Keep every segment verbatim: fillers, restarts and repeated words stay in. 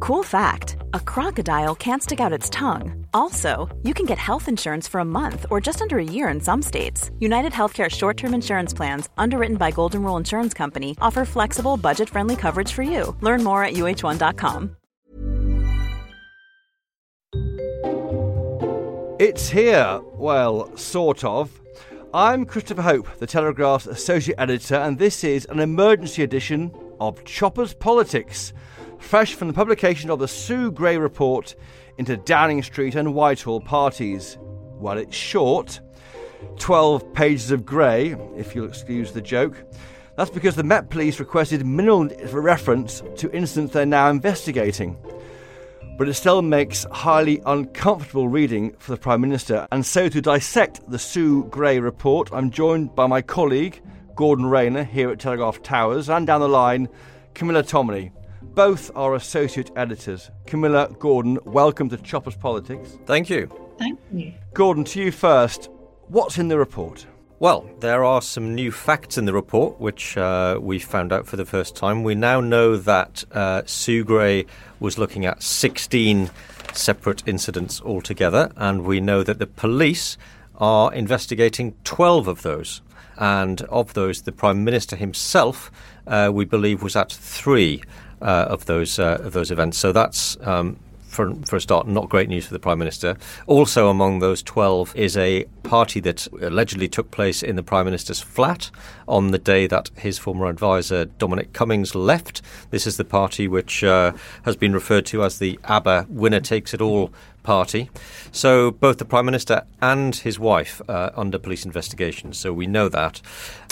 Cool fact, a crocodile can't stick out its tongue. Also, you can get health insurance for a month or just under a year in some states. United Healthcare short-term insurance plans, underwritten by Golden Rule Insurance Company, offer flexible, budget-friendly coverage for you. Learn more at U H one dot com. It's here. Well, sort of. I'm Christopher Hope, The Telegraph's associate editor, and this is an emergency edition of Chopper's Politics. Fresh from the publication of the Sue Gray Report into Downing Street and Whitehall parties. Well, it's short. twelve pages of grey, if you'll excuse the joke. That's because the Met Police requested minimal reference to incidents they're now investigating. But it still makes highly uncomfortable reading for the Prime Minister. And so to dissect the Sue Gray Report, I'm joined by my colleague, Gordon Rayner, here at Telegraph Towers, and down the line, Camilla Tominey. Both are associate editors. Camilla, Gordon, welcome to Chopper's Politics. Thank you. Thank you. Gordon, to you first. What's in the report? Well, there are some new facts in the report, which uh, we found out for the first time. We now know that uh, Sue Gray was looking at sixteen separate incidents altogether, and we know that the police are investigating twelve of those. And of those, the Prime Minister himself, uh, we believe, was at three Uh, of those uh, of those events. So that's, um, for, for a start, not great news for the Prime Minister. Also among those twelve is a party that allegedly took place in the Prime Minister's flat on the day that his former advisor, Dominic Cummings, left. This is the party which uh, has been referred to as the ABBA winner takes it all party. So both the Prime Minister and his wife uh, under police investigation. So we know that.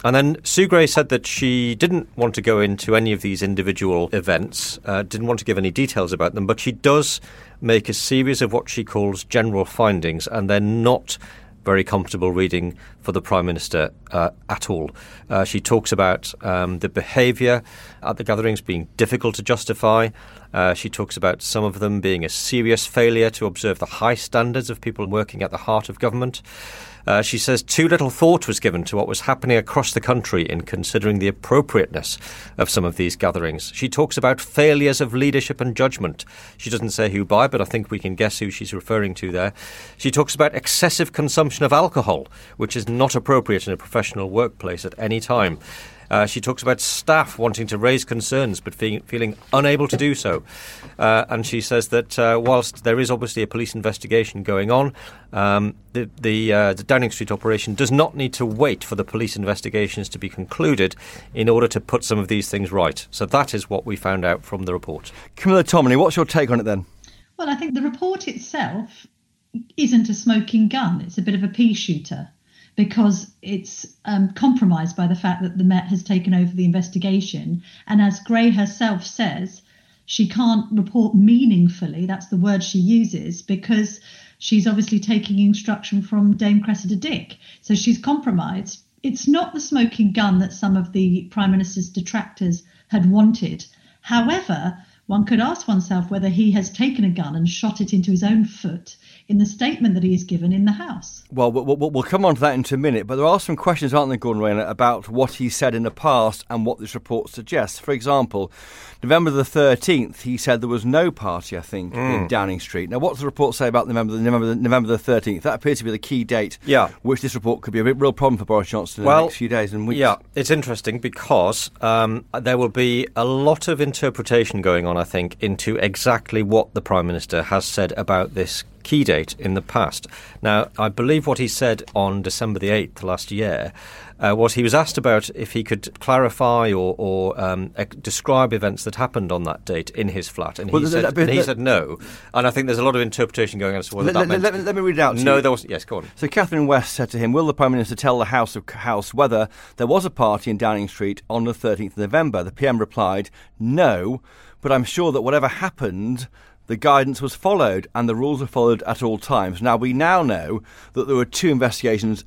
And then Sue Gray said that she didn't want to go into any of these individual events, uh, didn't want to give any details about them, but she does make a series of what she calls general findings, and they're not very comfortable reading for the Prime Minister uh, at all. Uh, she talks about um, the behaviour at the gatherings being difficult to justify. Uh, she talks about some of them being a serious failure to observe the high standards of people working at the heart of government. Uh, she says too little thought was given to what was happening across the country in considering the appropriateness of some of these gatherings. She talks about failures of leadership and judgment. She doesn't say who by, but I think we can guess who she's referring to there. She talks about excessive consumption of alcohol, which is not appropriate in a professional workplace at any time. Uh, she talks about staff wanting to raise concerns but fe- feeling unable to do so. Uh, and she says that uh, whilst there is obviously a police investigation going on, um, the, the, uh, the Downing Street operation does not need to wait for the police investigations to be concluded in order to put some of these things right. So that is what we found out from the report. Camilla Tominey, what's your take on it then? Well, I think the report itself isn't a smoking gun. It's a bit of a pea shooter, because it's um, compromised by the fact that the Met has taken over the investigation. And as Gray herself says, she can't report meaningfully, that's the word she uses, because she's obviously taking instruction from Dame Cressida Dick. So she's compromised. It's not the smoking gun that some of the Prime Minister's detractors had wanted. However, one could ask oneself whether he has taken a gun and shot it into his own foot in the statement that he has given in the House. Well, we'll come on to that in a minute, but there are some questions, aren't there, Gordon Rayner, about what he said in the past and what this report suggests. For example, November the thirteenth, he said there was no party, I think, mm. in Downing Street. Now, what does the report say about November the, November, the, November the thirteenth? That appears to be the key date, yeah. which this report could be a real problem for Boris Johnson in well, the next few days and weeks. Yeah, it's interesting because um, there will be a lot of interpretation going on, I think, into exactly what the Prime Minister has said about this key date in the past. Now, I believe what he said on December the eighth last year uh, was he was asked about if he could clarify or, or um, ex- describe events that happened on that date in his flat, and he, well, said, that, and he that, said no. And I think there's a lot of interpretation going on as to whether that meant... Let, let, let me read it out to no, you. No, there wasn't. Yes, go on. So Catherine West said to him, will the Prime Minister tell the House of House whether there was a party in Downing Street on the thirteenth of November? The P M replied, no, but I'm sure that whatever happened, the guidance was followed and the rules were followed at all times. Now, we now know that there were two investigations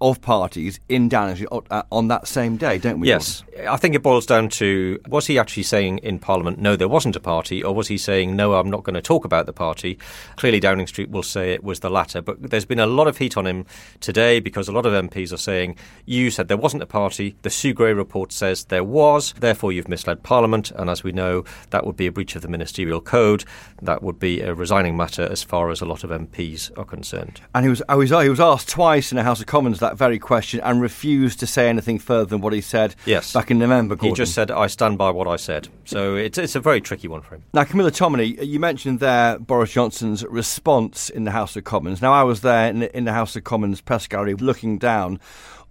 of parties in Downing Street on that same day, don't we? Yes. Gordon? I think it boils down to, was he actually saying in Parliament, no, there wasn't a party, or was he saying, no, I'm not going to talk about the party? Clearly Downing Street will say it was the latter, but there's been a lot of heat on him today because a lot of M Ps are saying, you said there wasn't a party, the Sue Gray report says there was, therefore you've misled Parliament, and as we know, that would be a breach of the ministerial code, that would be a resigning matter as far as a lot of M Ps are concerned. And he was, he was, he was asked twice in the House of Commons that very question and refused to say anything further than what he said yes. back in November, Gordon. He just said, I stand by what I said. So it's, it's a very tricky one for him. Now, Camilla Tominey, you mentioned there Boris Johnson's response in the House of Commons. Now, I was there in the, in the House of Commons press gallery looking down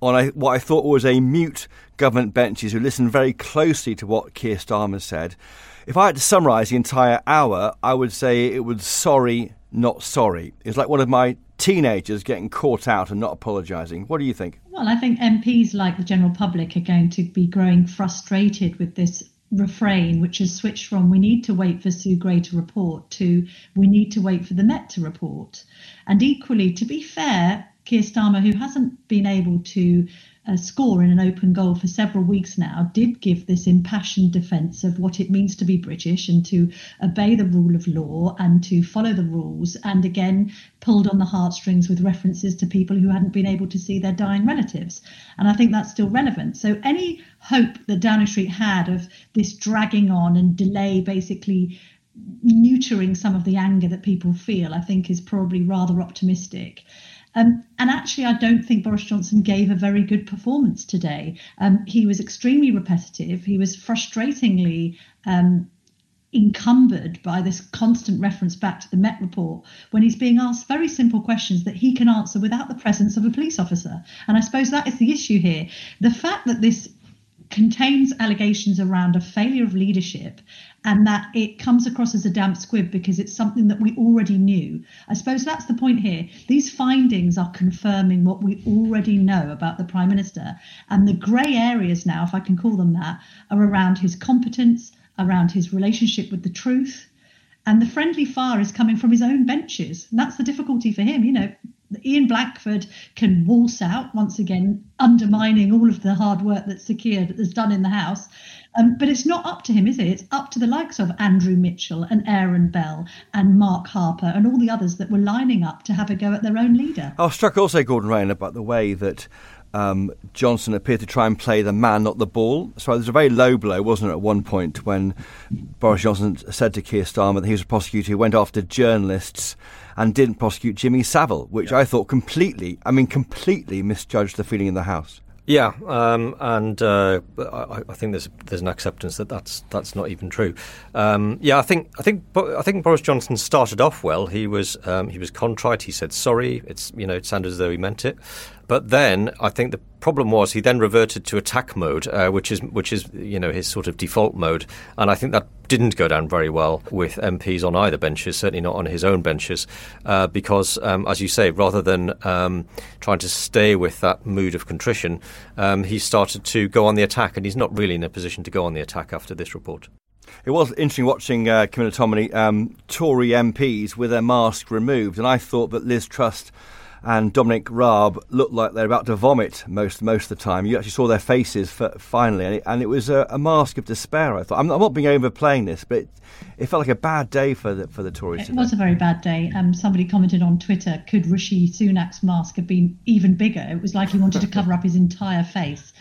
on a, what I thought was a mute government benches who listened very closely to what Keir Starmer said. If I had to summarise the entire hour, I would say it was sorry, not sorry. It's like one of my teenagers getting caught out and not apologising. What do you think? Well, I think M Ps, like the general public, are going to be growing frustrated with this refrain, which has switched from we need to wait for Sue Gray to report to we need to wait for the Met to report. And equally, to be fair, Keir Starmer, who hasn't been able to uh, score in an open goal for several weeks now, did give this impassioned defence of what it means to be British and to obey the rule of law and to follow the rules, and again pulled on the heartstrings with references to people who hadn't been able to see their dying relatives. And I think that's still relevant. So any hope that Downing Street had of this dragging on and delay basically neutering some of the anger that people feel, I think is probably rather optimistic. Um, and actually, I don't think Boris Johnson gave a very good performance today. Um, he was extremely repetitive. He was frustratingly um, encumbered by this constant reference back to the Met report when he's being asked very simple questions that he can answer without the presence of a police officer. And I suppose that is the issue here. The fact that this contains allegations around a failure of leadership and that it comes across as a damp squib because it's something that we already knew. I suppose that's the point here. These findings are confirming what we already know about the Prime Minister, and the grey areas now, if I can call them that, are around his competence, around his relationship with the truth, and the friendly fire is coming from his own benches. And that's the difficulty for him, you know. Ian Blackford can waltz out, once again, undermining all of the hard work that's secured, that is done in the House. Um, but it's not up to him, is it? It's up to the likes of Andrew Mitchell and Aaron Bell and Mark Harper and all the others that were lining up to have a go at their own leader. I was struck also, Gordon Rayner, by the way that um, Johnson appeared to try and play the man, not the ball. So there's a very low blow, wasn't it, at one point when Boris Johnson said to Keir Starmer that he was a prosecutor who went after journalists and didn't prosecute Jimmy Savile, which yeah. I thought completely, I mean, completely misjudged the feeling in the House. Yeah, um, and uh, I, I think there's there's an acceptance that that's that's not even true. Um, yeah, I think I think I think Boris Johnson started off well. He was um, he was contrite. He said sorry. It's you know it sounded as though he meant it. But then I think the problem was he then reverted to attack mode, uh, which is which is you know his sort of default mode, and I think that didn't go down very well with M Ps on either benches, certainly not on his own benches, uh, because um, as you say, rather than um, trying to stay with that mood of contrition, um, he started to go on the attack, and he's not really in a position to go on the attack after this report. It was interesting watching uh, Camilla Tominey, um, Tory M Ps with their masks removed, and I thought that Liz Truss and Dominic Raab looked like they're about to vomit most most of the time. You actually saw their faces for, finally, and it, and it was a, a mask of despair, I thought. I'm not, I'm not being overplaying this, but it, it felt like a bad day for the, for the Tories. It today. was a very bad day. Um, somebody commented on Twitter, could Rishi Sunak's mask have been even bigger? It was like he wanted to cover up his entire face.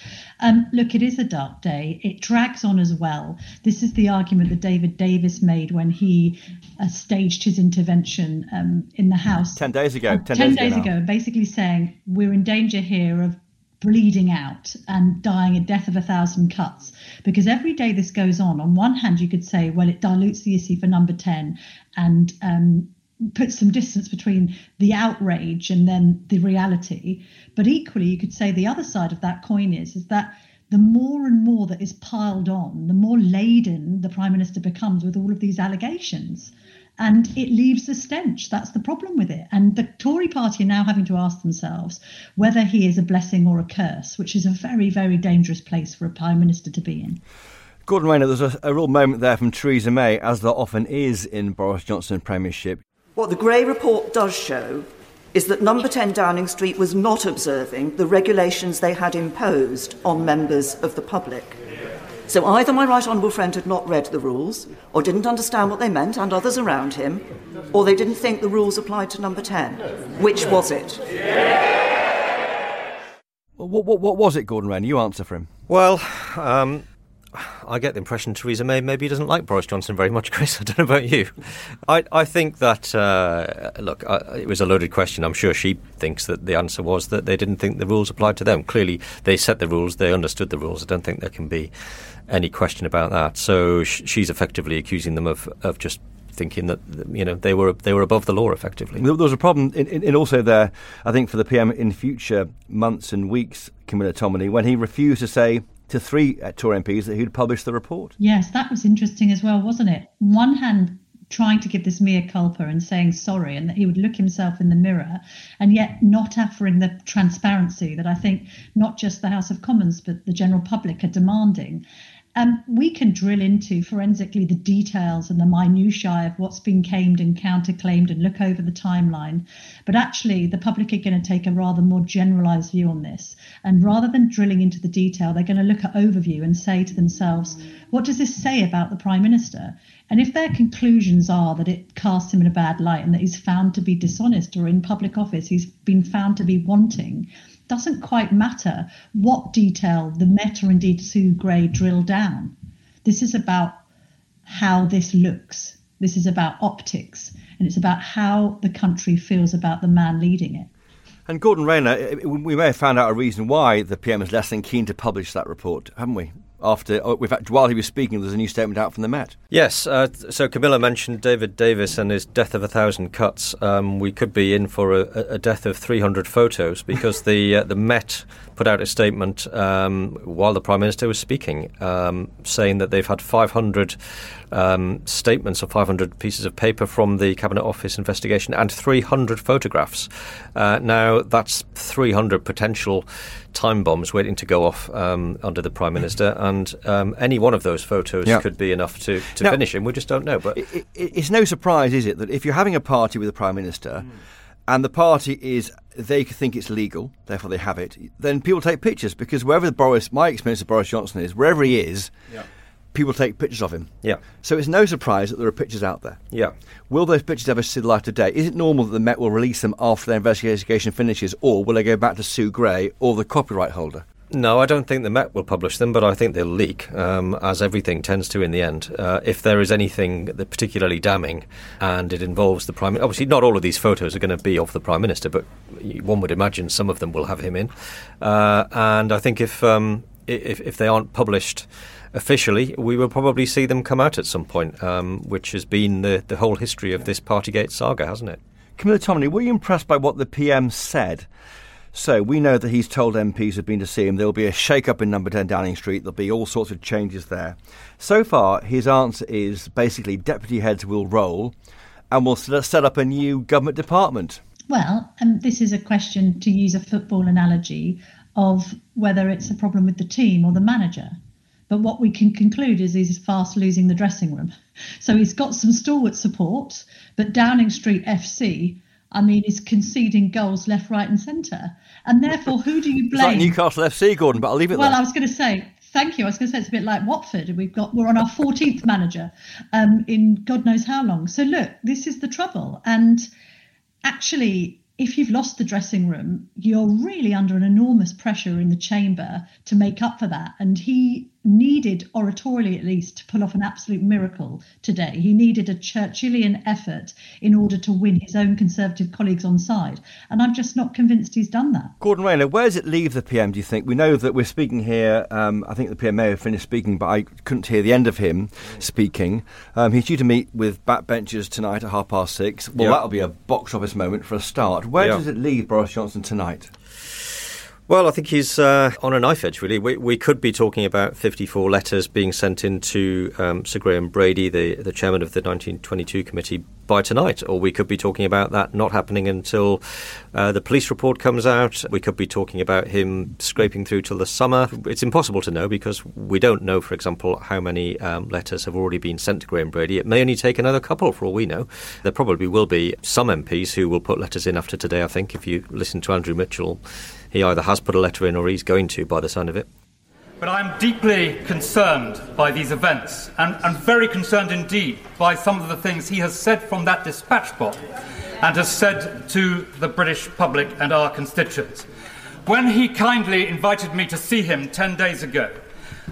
Um, look, it is a dark day. It drags on as well. This is the argument that David Davis made when he uh, staged his intervention um, in the House. Ten days ago. Ten, ten days, days ago. ago Basically saying we're in danger here of bleeding out and dying a death of a thousand cuts, because every day this goes on, on one hand you could say, well, it dilutes the issue for number ten and um, puts some distance between the outrage and then the reality. But equally, you could say the other side of that coin is, is that the more and more that is piled on, the more laden the Prime Minister becomes with all of these allegations. And it leaves a stench. That's the problem with it. And the Tory party are now having to ask themselves whether he is a blessing or a curse, which is a very, very dangerous place for a Prime Minister to be in. Gordon Rayner, there's a, a real moment there from Theresa May, as there often is in Boris Johnson premiership. What the Gray Report does show is that Number ten Downing Street was not observing the regulations they had imposed on members of the public. So either my right honourable friend had not read the rules, or didn't understand what they meant, and others around him, or they didn't think the rules applied to Number ten. Which was it? Yeah. What, what, what was it, Gordon Rayner? You answer for him. Well, um... I get the impression Theresa May maybe doesn't like Boris Johnson very much, Chris. I don't know about you. I, I think that, uh, look, I, it was a loaded question. I'm sure she thinks that the answer was that they didn't think the rules applied to them. Clearly, they set the rules. They understood the rules. I don't think there can be any question about that. So sh- she's effectively accusing them of, of just thinking that, you know, they were they were above the law, effectively. There was a problem in, in, in also there, I think, for the P M in future months and weeks, Camilla Tominey, when he refused to say to three Tory M Ps that who'd published the report. Yes, that was interesting as well, wasn't it? On one hand, trying to give this mea culpa and saying sorry, and that he would look himself in the mirror, and yet not offering the transparency that I think not just the House of Commons but the general public are demanding. Um, we can drill into forensically the details and the minutiae of what's been claimed and counterclaimed and look over the timeline. But actually, the public are going to take a rather more generalised view on this. And rather than drilling into the detail, they're going to look at overview and say to themselves, what does this say about the Prime Minister? And if their conclusions are that it casts him in a bad light and that he's found to be dishonest or in public office, he's been found to be wanting, doesn't quite matter what detail the Met or indeed Sue Gray drill down. This is about how this looks. This is about optics, and it's about how the country feels about the man leading it. And Gordon Rayner, we may have found out a reason why the P M is less than keen to publish that report, haven't we? After, in fact, while he was speaking, there was a new statement out from the Met. Yes, uh, so Camilla mentioned David Davis and his death of a thousand cuts. Um, we could be in for a, a death of three hundred photos, because the uh, the Met put out a statement um, while the Prime Minister was speaking, um, saying that they've had five hundred um, statements or five hundred pieces of paper from the Cabinet Office investigation and three hundred photographs. Uh, now, that's three hundred potential time bombs waiting to go off um, under the Prime Minister. And um, any one of those photos yeah. could be enough to, to now, finish him. We just don't know. But it, it, it's no surprise, is it, that if you're having a party with the Prime Minister mm. and the party is, they think it's legal, therefore they have it, then people take pictures, because wherever Boris, my experience of Boris Johnson is, wherever he is, yeah. people take pictures of him. Yeah. So it's no surprise that there are pictures out there. Yeah. Will those pictures ever see the light of day? Is it normal that the Met will release them after their investigation finishes, or will they go back to Sue Gray or the copyright holder? No, I don't think the Met will publish them, but I think they'll leak, um, as everything tends to in the end. Uh, if there is anything that particularly damning and it involves the Prime Minister, obviously not all of these photos are going to be of the Prime Minister, but one would imagine some of them will have him in. Uh, and I think if, um, if if they aren't published officially, we will probably see them come out at some point, um, which has been the, the whole history of this Partygate saga, hasn't it? Camilla Tominey, were you impressed by what the P M said? So we know that he's told M Ps who've been to see him there'll be a shake-up in Number ten Downing Street, there'll be all sorts of changes there. So far, his answer is basically deputy heads will roll and we'll set up a new government department. Well, and this is a question, to use a football analogy, of whether it's a problem with the team or the manager. But what we can conclude is he's fast losing the dressing room. So he's got some stalwart support, but Downing Street F C, I mean, is conceding goals left, right and centre. And therefore, who do you blame? It's like Newcastle F C, Gordon, but I'll leave it well, there. Well, I was going to say, thank you. I was going to say it's a bit like Watford. We've got, we're on our fourteenth manager um, in God knows how long. So look, this is the trouble. And actually, if you've lost the dressing room, you're really under an enormous pressure in the chamber to make up for that. And he needed, oratorially at least, to pull off an absolute miracle today. He needed a Churchillian effort in order to win his own Conservative colleagues on side. And I'm just not convinced he's done that. Gordon Rayner, where does it leave the P M, do you think? We know that we're speaking here. Um, I think the P M may have finished speaking, but I couldn't hear the end of him speaking. Um, he's due to meet with backbenchers tonight at half past six. Well, yep. That'll be a box office moment for a start. Where yep. does it leave Boris Johnson tonight? Well, I think he's uh, on a knife edge, really. We, we could be talking about fifty-four letters being sent in to um, Sir Graham Brady, the, the chairman of the nineteen twenty-two committee, by tonight, or we could be talking about that not happening until uh, the police report comes out. We could be talking about him scraping through till the summer. It's impossible to know because we don't know, for example, how many um, letters have already been sent to Graham Brady. It may only take another couple for all we know. There probably will be some M Ps who will put letters in after today, I think. If you listen to Andrew Mitchell, he either has put a letter in or he's going to by the sound of it. But I'm deeply concerned by these events and, and very concerned indeed by some of the things he has said from that dispatch box and has said to the British public and our constituents. When he kindly invited me to see him ten days ago,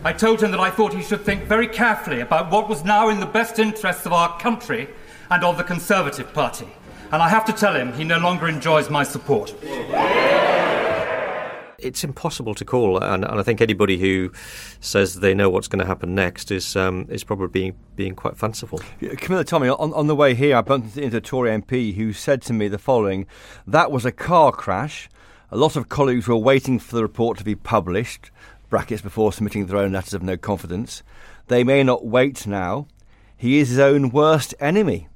I told him that I thought he should think very carefully about what was now in the best interests of our country and of the Conservative Party. And I have to tell him he no longer enjoys my support. It's impossible to call, and, and I think anybody who says they know what's going to happen next is um, is probably being, being quite fanciful. Camilla Tominey, on, on the way here, I bumped into a Tory M P who said to me the following: that was a car crash. A lot of colleagues were waiting for the report to be published, brackets before submitting their own letters of no confidence. They may not wait now. He is his own worst enemy.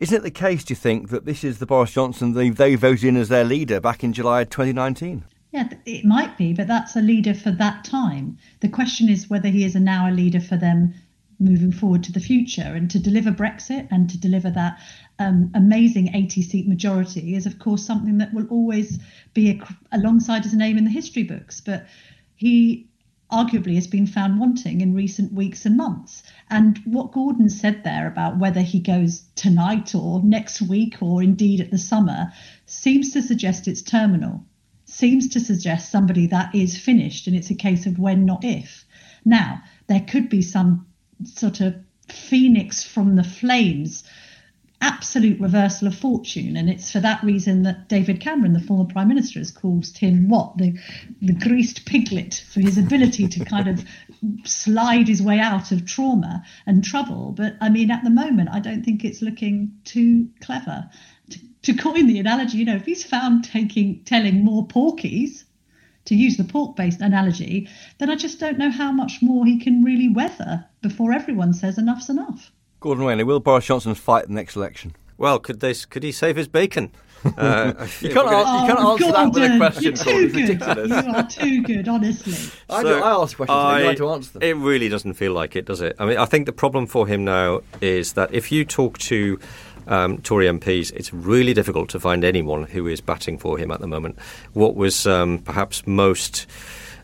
Isn't it the case, do you think, that this is the Boris Johnson they, they voted in as their leader back in July twenty nineteen? Yeah, it might be, but that's a leader for that time. The question is whether he is now a leader for them moving forward to the future. And to deliver Brexit and to deliver that um, amazing eighty-seat majority is, of course, something that will always be a, alongside his name in the history books. But he arguably has been found wanting in recent weeks and months. And what Gordon said there about whether he goes tonight or next week or indeed at the summer seems to suggest it's terminal. Seems to suggest somebody that is finished, and it's a case of when, not if. Now, there could be some sort of phoenix from the flames, absolute reversal of fortune, and it's for that reason that David Cameron, the former Prime Minister, has called him, what, the, the greased piglet, for his ability to kind of slide his way out of trauma and trouble. But, I mean, at the moment, I don't think it's looking too clever. To coin the analogy, you know, if he's found taking, telling more porkies, to use the pork-based analogy, then I just don't know how much more he can really weather before everyone says enough's enough. Gordon Rayner, will Boris Johnson fight the next election? Well, could they? Could he save his bacon? Uh, you can't, oh, you can't answer Gordon, that with a question. You're too good. Ridiculous. You are too good, honestly. So I, do, I ask questions. I, you like to answer them. It really doesn't feel like it, does it? I mean, I think the problem for him now is that if you talk to Um, Tory M Ps, it's really difficult to find anyone who is batting for him at the moment. What was um, perhaps most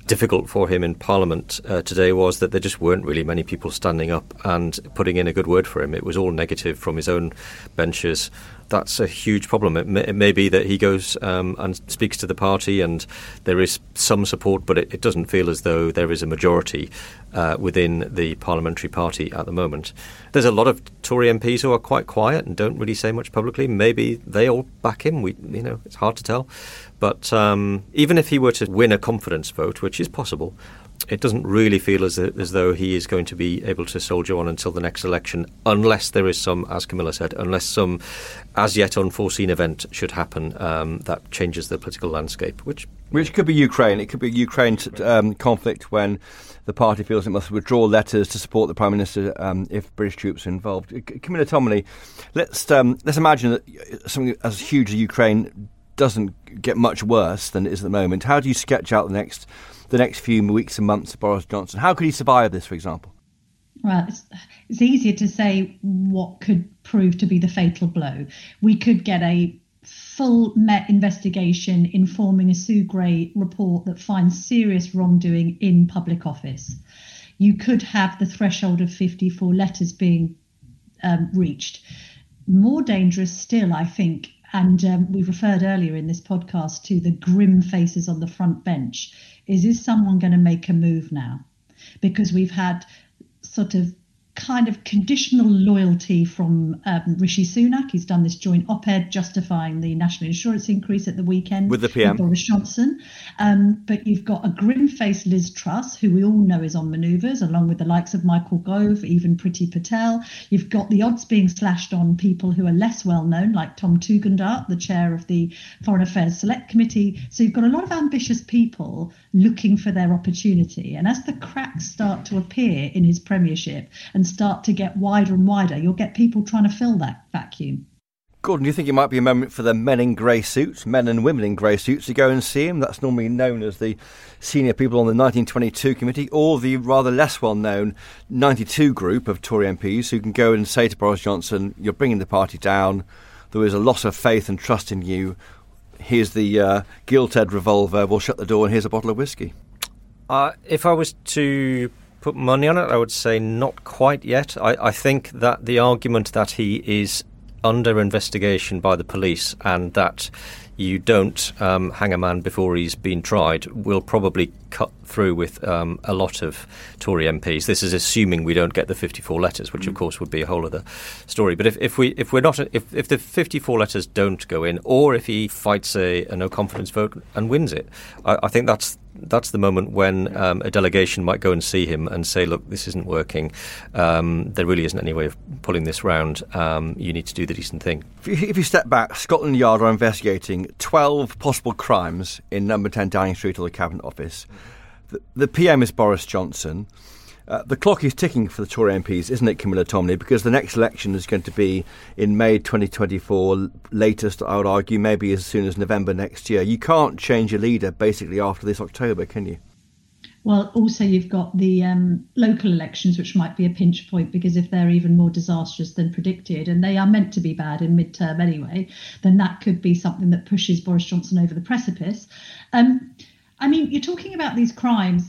difficult for him in Parliament uh, today was that there just weren't really many people standing up and putting in a good word for him. It was all negative from his own benches. That's a huge problem. It may, it may be that he goes um, and speaks to the party and there is some support, but it, it doesn't feel as though there is a majority uh, within the parliamentary party at the moment. There's a lot of Tory M Ps who are quite quiet and don't really say much publicly. Maybe they all back him. We, you know, it's hard to tell. But um, even if he were to win a confidence vote, which is possible, it doesn't really feel as, as though he is going to be able to soldier on until the next election, unless there is some, as Camilla said, unless some as yet unforeseen event should happen um, that changes the political landscape, which which could be Ukraine. It could be Ukraine um, conflict when the party feels it must withdraw letters to support the Prime Minister um, if British troops are involved. Camilla Tominey, let's um, let's imagine that something as huge as Ukraine doesn't get much worse than it is at the moment. How do you sketch out the next the next few weeks and months of Boris Johnson? How could he survive this, for example? Well, it's, it's easier to say what could prove to be the fatal blow. We could get a full Met investigation informing a Sue Gray report that finds serious wrongdoing in public office. You could have the threshold of fifty-four letters being um, reached. More dangerous still, I think, and um, we referred earlier in this podcast to the grim faces on the front bench, is is someone going to make a move now? Because we've had sort of kind of conditional loyalty from um, Rishi Sunak. He's done this joint op-ed justifying the national insurance increase at the weekend with the P M, with Boris Johnson. Um, but you've got a grim-faced Liz Truss, who we all know is on manoeuvres, along with the likes of Michael Gove, even Priti Patel. You've got the odds being slashed on people who are less well-known, like Tom Tugendhat, the chair of the Foreign Affairs Select Committee. So you've got a lot of ambitious people looking for their opportunity. And as the cracks start to appear in his premiership and start to get wider and wider, you'll get people trying to fill that vacuum. Gordon, do you think it might be a moment for the men in grey suits, men and women in grey suits, to go and see him? That's normally known as the senior people on the nineteen twenty-two committee, or the rather less well-known ninety-two group of Tory M Ps who can go and say to Boris Johnson, you're bringing the party down, there is a loss of faith and trust in you, here's the uh, gilt-edged revolver, we'll shut the door and here's a bottle of whiskey. Uh, if I was to put money on it, I would say not quite yet. I, I think that the argument that he is under investigation by the police and that you don't um, hang a man before he's been tried will probably cut through with um, a lot of Tory M Ps. This is assuming we don't get the fifty-four letters, which, mm. of course, would be a whole other story. But if, if we if we're not if, if the fifty-four letters don't go in, or if he fights a, a no confidence vote and wins it, I, I think that's that's the moment when um, a delegation might go and see him and say, "Look, this isn't working. Um, there really isn't any way of pulling this round. Um, you need to do the decent thing." If you, if you step back, Scotland Yard are investigating twelve possible crimes in Number ten Downing Street or the Cabinet Office. The, the P M is Boris Johnson. Uh, the clock is ticking for the Tory M Ps, isn't it, Camilla Tominey? Because the next election is going to be in May twenty twenty-four, latest, I would argue, maybe as soon as November next year. You can't change a leader, basically, after this October, can you? Well, also you've got the um, local elections, which might be a pinch point, because if they're even more disastrous than predicted, and they are meant to be bad in midterm anyway, then that could be something that pushes Boris Johnson over the precipice. Um, I mean, you're talking about these crimes.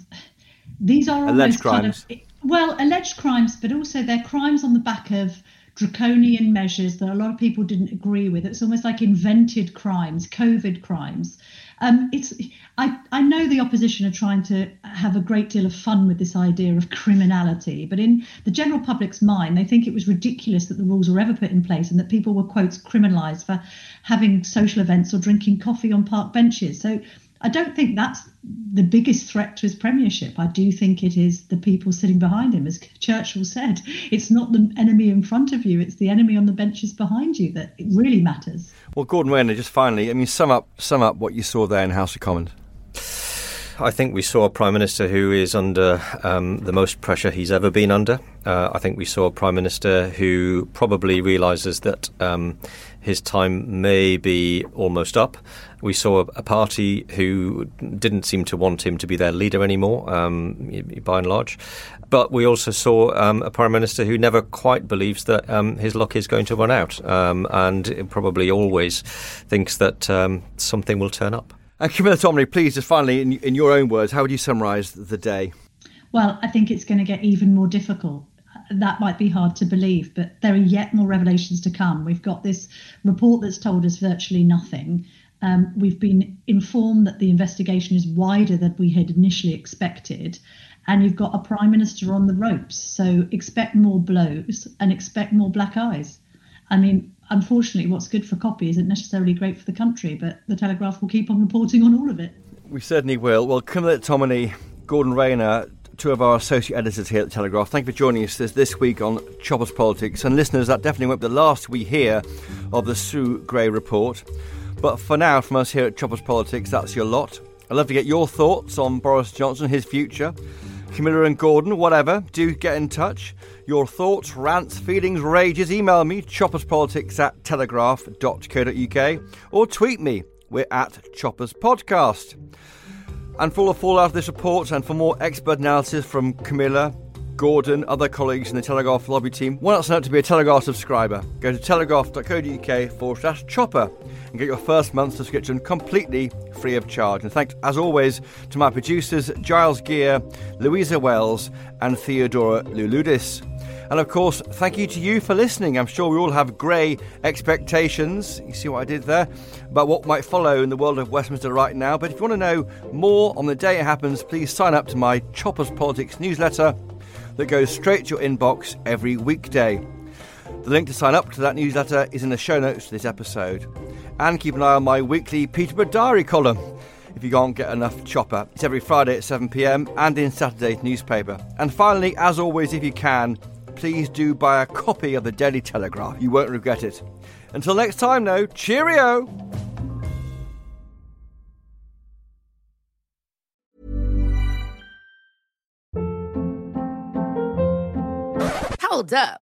These are alleged crimes. Kind of, well, alleged crimes, but also they're crimes on the back of draconian measures that a lot of people didn't agree with. It's almost like invented crimes, COVID crimes. Um, it's I, I know the opposition are trying to have a great deal of fun with this idea of criminality, but in the general public's mind, they think it was ridiculous that the rules were ever put in place and that people were, quotes, criminalised for having social events or drinking coffee on park benches. So I don't think that's the biggest threat to his premiership. I do think it is the people sitting behind him. As Churchill said, it's not the enemy in front of you, it's the enemy on the benches behind you that it really matters. Well, Gordon Rayner, just finally, I mean, sum up sum up what you saw there in House of Commons. I think we saw a Prime Minister who is under um, the most pressure he's ever been under. Uh, I think we saw a Prime Minister who probably realises that um, his time may be almost up. We saw a party who didn't seem to want him to be their leader anymore, um, by and large. But we also saw um, a Prime Minister who never quite believes that um, his luck is going to run out, um, and probably always thinks that um, something will turn up. And Camilla Tominey, please, just finally, in, in your own words, how would you summarise the day? Well, I think it's going to get even more difficult. That might be hard to believe, but there are yet more revelations to come. We've got this report that's told us virtually nothing. Um, we've been informed that the investigation is wider than we had initially expected. And you've got a Prime Minister on the ropes. So expect more blows and expect more black eyes. I mean, unfortunately, what's good for copy isn't necessarily great for the country, but The Telegraph will keep on reporting on all of it. We certainly will. Well, Camilla Tominey, Gordon Rayner, two of our associate editors here at The Telegraph, thank you for joining us this, this week on Chopper's Politics. And listeners, that definitely won't be the last we hear of the Sue Gray Report. But for now, from us here at Chopper's Politics, that's your lot. I'd love to get your thoughts on Boris Johnson, his future. Camilla and Gordon, whatever, do get in touch. Your thoughts, rants, feelings, rages, email me, chopperspolitics at telegraph dot co dot uk, or tweet me, we're at Choppers Podcast. And for all the fallout of this report and for more expert analysis from Camilla, Gordon, other colleagues in the Telegraph lobby team, why not sign up to be a Telegraph subscriber? Go to telegraph dot co dot uk forward slash chopper and get your first month's subscription completely free of charge. And thanks, as always, to my producers Giles Gear, Louisa Wells and Theodora Louloudis. And of course, thank you to you for listening. I'm sure we all have grey expectations. You see what I did there? About what might follow in the world of Westminster right now. But if you want to know more on the day it happens, please sign up to my Choppers Politics newsletter that goes straight to your inbox every weekday. The link to sign up to that newsletter is in the show notes for this episode. And keep an eye on my weekly Peterborough Diary column if you can't get enough Chopper. It's every Friday at seven p m and in Saturday's newspaper. And finally, as always, if you can, please do buy a copy of the Daily Telegraph. You won't regret it. Until next time, though, cheerio! Hold up.